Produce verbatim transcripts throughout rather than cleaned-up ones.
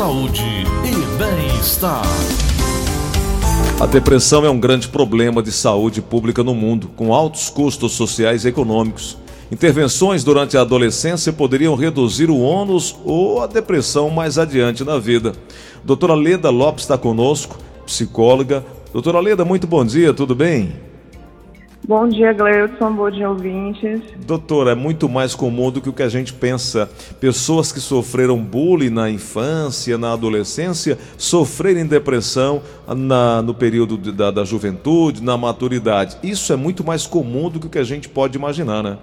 saúde e bem-estar. A depressão é um grande problema de saúde pública no mundo, com altos custos sociais e econômicos. Intervenções durante a adolescência poderiam reduzir o ônus ou a depressão mais adiante na vida. Doutora Leda Lopes está conosco, psicóloga. Doutora Leda, muito bom dia, tudo bem? Bom dia, Gleudson, bom dia, ouvintes. Doutora, é muito mais comum do que o que a gente pensa. Pessoas que sofreram bullying na infância, na adolescência, sofrerem depressão na, no período de, da, da juventude, na maturidade. Isso é muito mais comum do que o que a gente pode imaginar, né?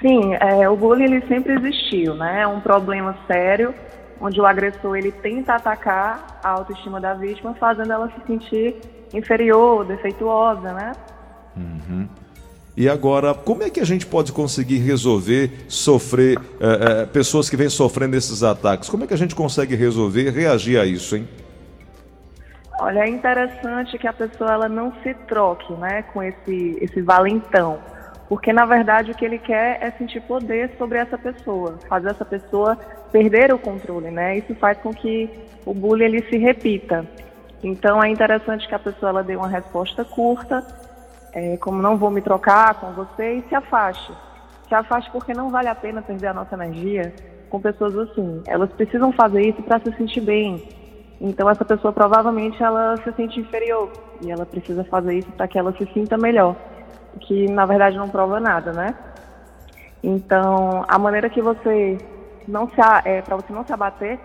Sim, é, o bullying ele sempre existiu, né? É um problema sério, onde o agressor ele tenta atacar a autoestima da vítima, fazendo ela se sentir inferior, defeituosa, né? Uhum. E agora, como é que a gente pode conseguir resolver, sofrer, é, é, pessoas que vêm sofrendo esses ataques? Como é que a gente consegue resolver, reagir a isso, hein? Olha, é interessante que a pessoa ela não se troque, né, com esse, esse valentão. Porque, na verdade, o que ele quer é sentir poder sobre essa pessoa, fazer essa pessoa perder o controle, né? Isso faz com que o bullying ele se repita. Então, é interessante que a pessoa ela dê uma resposta curta, é, como não vou me trocar com você, e se afaste. Se afaste porque não vale a pena perder a nossa energia com pessoas assim. Elas precisam fazer isso para se sentir bem. Então, essa pessoa provavelmente ela se sente inferior e ela precisa fazer isso para que ela se sinta melhor. Que na verdade não prova nada, né? Então, a maneira que você não se é, para você não se abater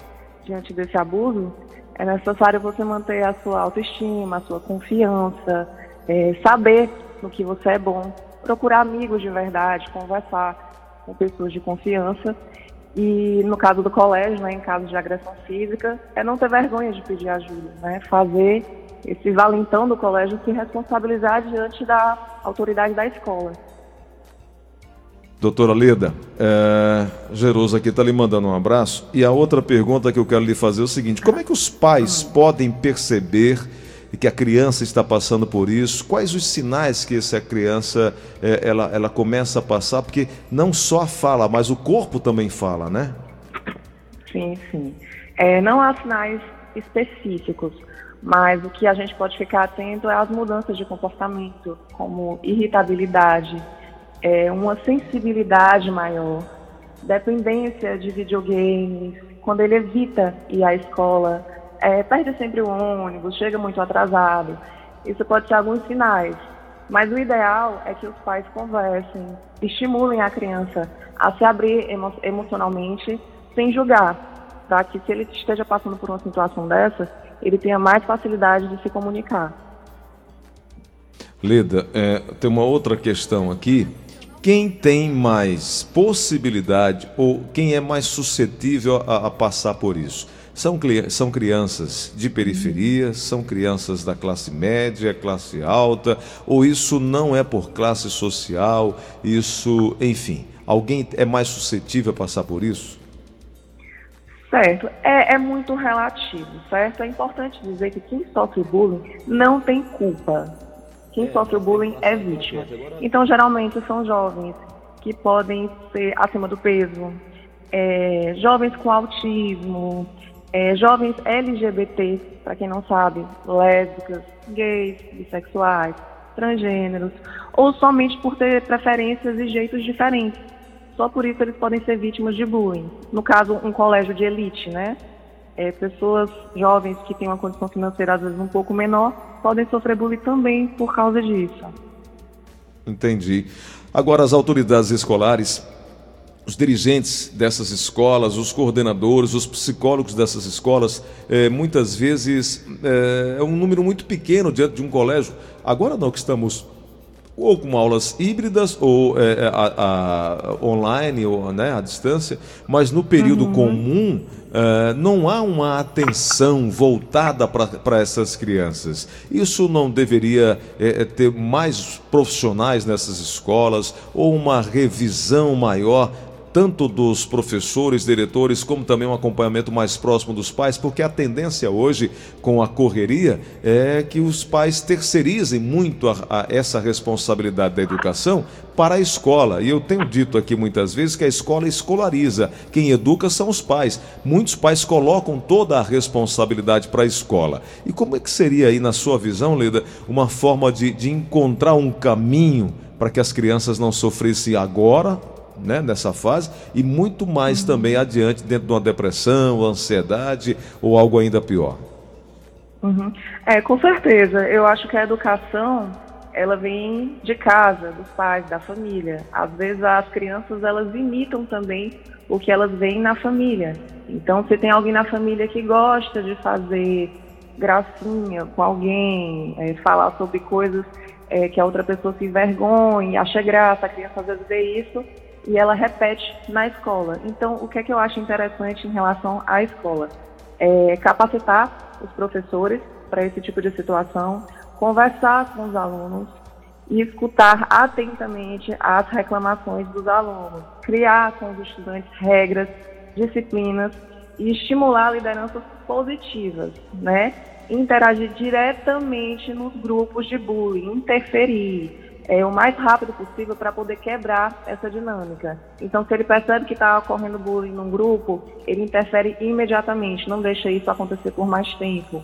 diante desse abuso, é necessário você manter a sua autoestima, a sua confiança, é, saber no que você é bom, procurar amigos de verdade, conversar com pessoas de confiança e, no caso do colégio, né, em caso de agressão física, é não ter vergonha de pedir ajuda, né? Fazer esse valentão do colégio se responsabilizar diante da autoridade da escola. Doutora Leda, é, Gerusa aqui está lhe mandando um abraço. E a outra pergunta que eu quero lhe fazer é o seguinte: como é que os pais podem perceber que a criança está passando por isso? Quais os sinais que essa criança é, ela, ela começa a passar? Porque não só fala, mas o corpo também fala, né? Sim, sim. É, não há sinais específicos. Mas o que a gente pode ficar atento é às mudanças de comportamento, como irritabilidade, é, uma sensibilidade maior, dependência de videogames, quando ele evita ir à escola, é, perde sempre o ônibus, chega muito atrasado. Isso pode ser alguns sinais, mas o ideal é que os pais conversem, estimulem a criança a se abrir emo- emocionalmente, sem julgar, para que se ele esteja passando por uma situação dessa, ele tenha mais facilidade de se comunicar. Leda, é, tem uma outra questão aqui. Quem tem mais possibilidade ou quem é mais suscetível a, a passar por isso? São, são crianças de periferia, são crianças da classe média, classe alta, ou isso não é por classe social, isso, enfim, alguém é mais suscetível a passar por isso? Certo, é, é muito relativo, certo? É importante dizer que quem sofre bullying não tem culpa. Quem sofre o bullying é vítima. Então, geralmente, são jovens que podem ser acima do peso, é, jovens com autismo, é, jovens L G B T, para quem não sabe, lésbicas, gays, bissexuais, transgêneros, ou somente por ter preferências e jeitos diferentes. Só por isso eles podem ser vítimas de bullying. No caso, um colégio de elite, né? É, pessoas jovens que têm uma condição financeira às vezes um pouco menor podem sofrer bullying também por causa disso. Entendi. Agora, as autoridades escolares, os dirigentes dessas escolas, os coordenadores, os psicólogos dessas escolas, é, muitas vezes é, é um número muito pequeno diante de um colégio. Agora não que estamos... ou com aulas híbridas, ou é, a, a, online, ou né, à distância, mas no período uhum. comum é, não há uma atenção voltada para essas crianças. Isso não deveria é, ter mais profissionais nessas escolas, ou uma revisão maior, tanto dos professores, diretores, como também um acompanhamento mais próximo dos pais, porque a tendência hoje, com a correria, é que os pais terceirizem muito a, a essa responsabilidade da educação para a escola. E eu tenho dito aqui muitas vezes que a escola escolariza, quem educa são os pais. Muitos pais colocam toda a responsabilidade para a escola. E como é que seria aí, na sua visão, Leda, uma forma de, de encontrar um caminho para que as crianças não sofressem agora, né, nessa fase, e muito mais também adiante, dentro de uma depressão, ansiedade ou algo ainda pior? Uhum. É, com certeza. Eu acho que a educação, ela vem de casa, dos pais, da família. Às vezes as crianças, elas imitam também o que elas veem na família. Então, se tem alguém na família que gosta de fazer gracinha com alguém, é, falar sobre coisas é, que a outra pessoa se envergonha, acha graça, a criança às vezes vê isso e ela repete na escola. Então, o que é que eu acho interessante em relação à escola? É capacitar os professores para esse tipo de situação, conversar com os alunos e escutar atentamente as reclamações dos alunos, criar com os estudantes regras, disciplinas e estimular lideranças positivas, né? Interagir diretamente nos grupos de bullying, interferir é, o mais rápido possível para poder quebrar essa dinâmica. Então, se ele percebe que está ocorrendo bullying num grupo, ele interfere imediatamente, não deixa isso acontecer por mais tempo.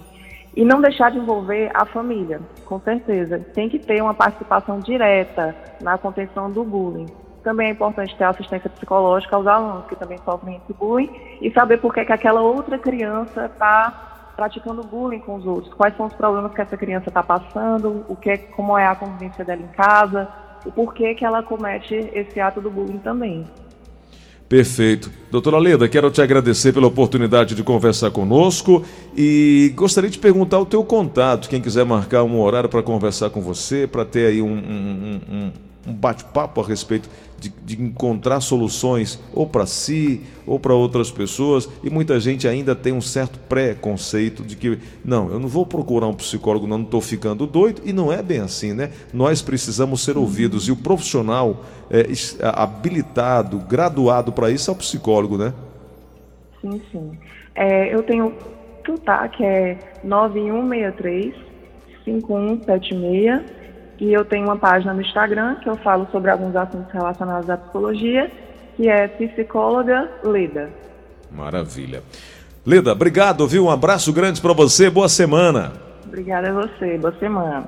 E não deixar de envolver a família, com certeza. Tem que ter uma participação direta na contenção do bullying. Também é importante ter assistência psicológica aos alunos que também sofrem esse bullying e saber por que, que aquela outra criança está praticando bullying com os outros. Quais são os problemas que essa criança está passando, o que, como é a convivência dela em casa, o porquê que ela comete esse ato do bullying também. Perfeito. Doutora Leda, quero te agradecer pela oportunidade de conversar conosco e gostaria de perguntar o teu contato, quem quiser marcar um horário para conversar com você, para ter aí um, um, um, um bate-papo a respeito de, de encontrar soluções ou para si ou para outras pessoas. E muita gente ainda tem um certo pré-conceito de que, não, eu não vou procurar um psicólogo, não, não estou ficando doido. E não é bem assim, né? Nós precisamos ser ouvidos e o profissional é, habilitado, graduado para isso é o psicólogo, né? Sim, sim. É, eu tenho o tá, que é nove um seis três, cinco um sete seis. E eu tenho uma página no Instagram que eu falo sobre alguns assuntos relacionados à psicologia, que é Psicóloga Leda. Maravilha. Leda, obrigado, viu? Um abraço grande para você, boa semana. Obrigada a você, boa semana.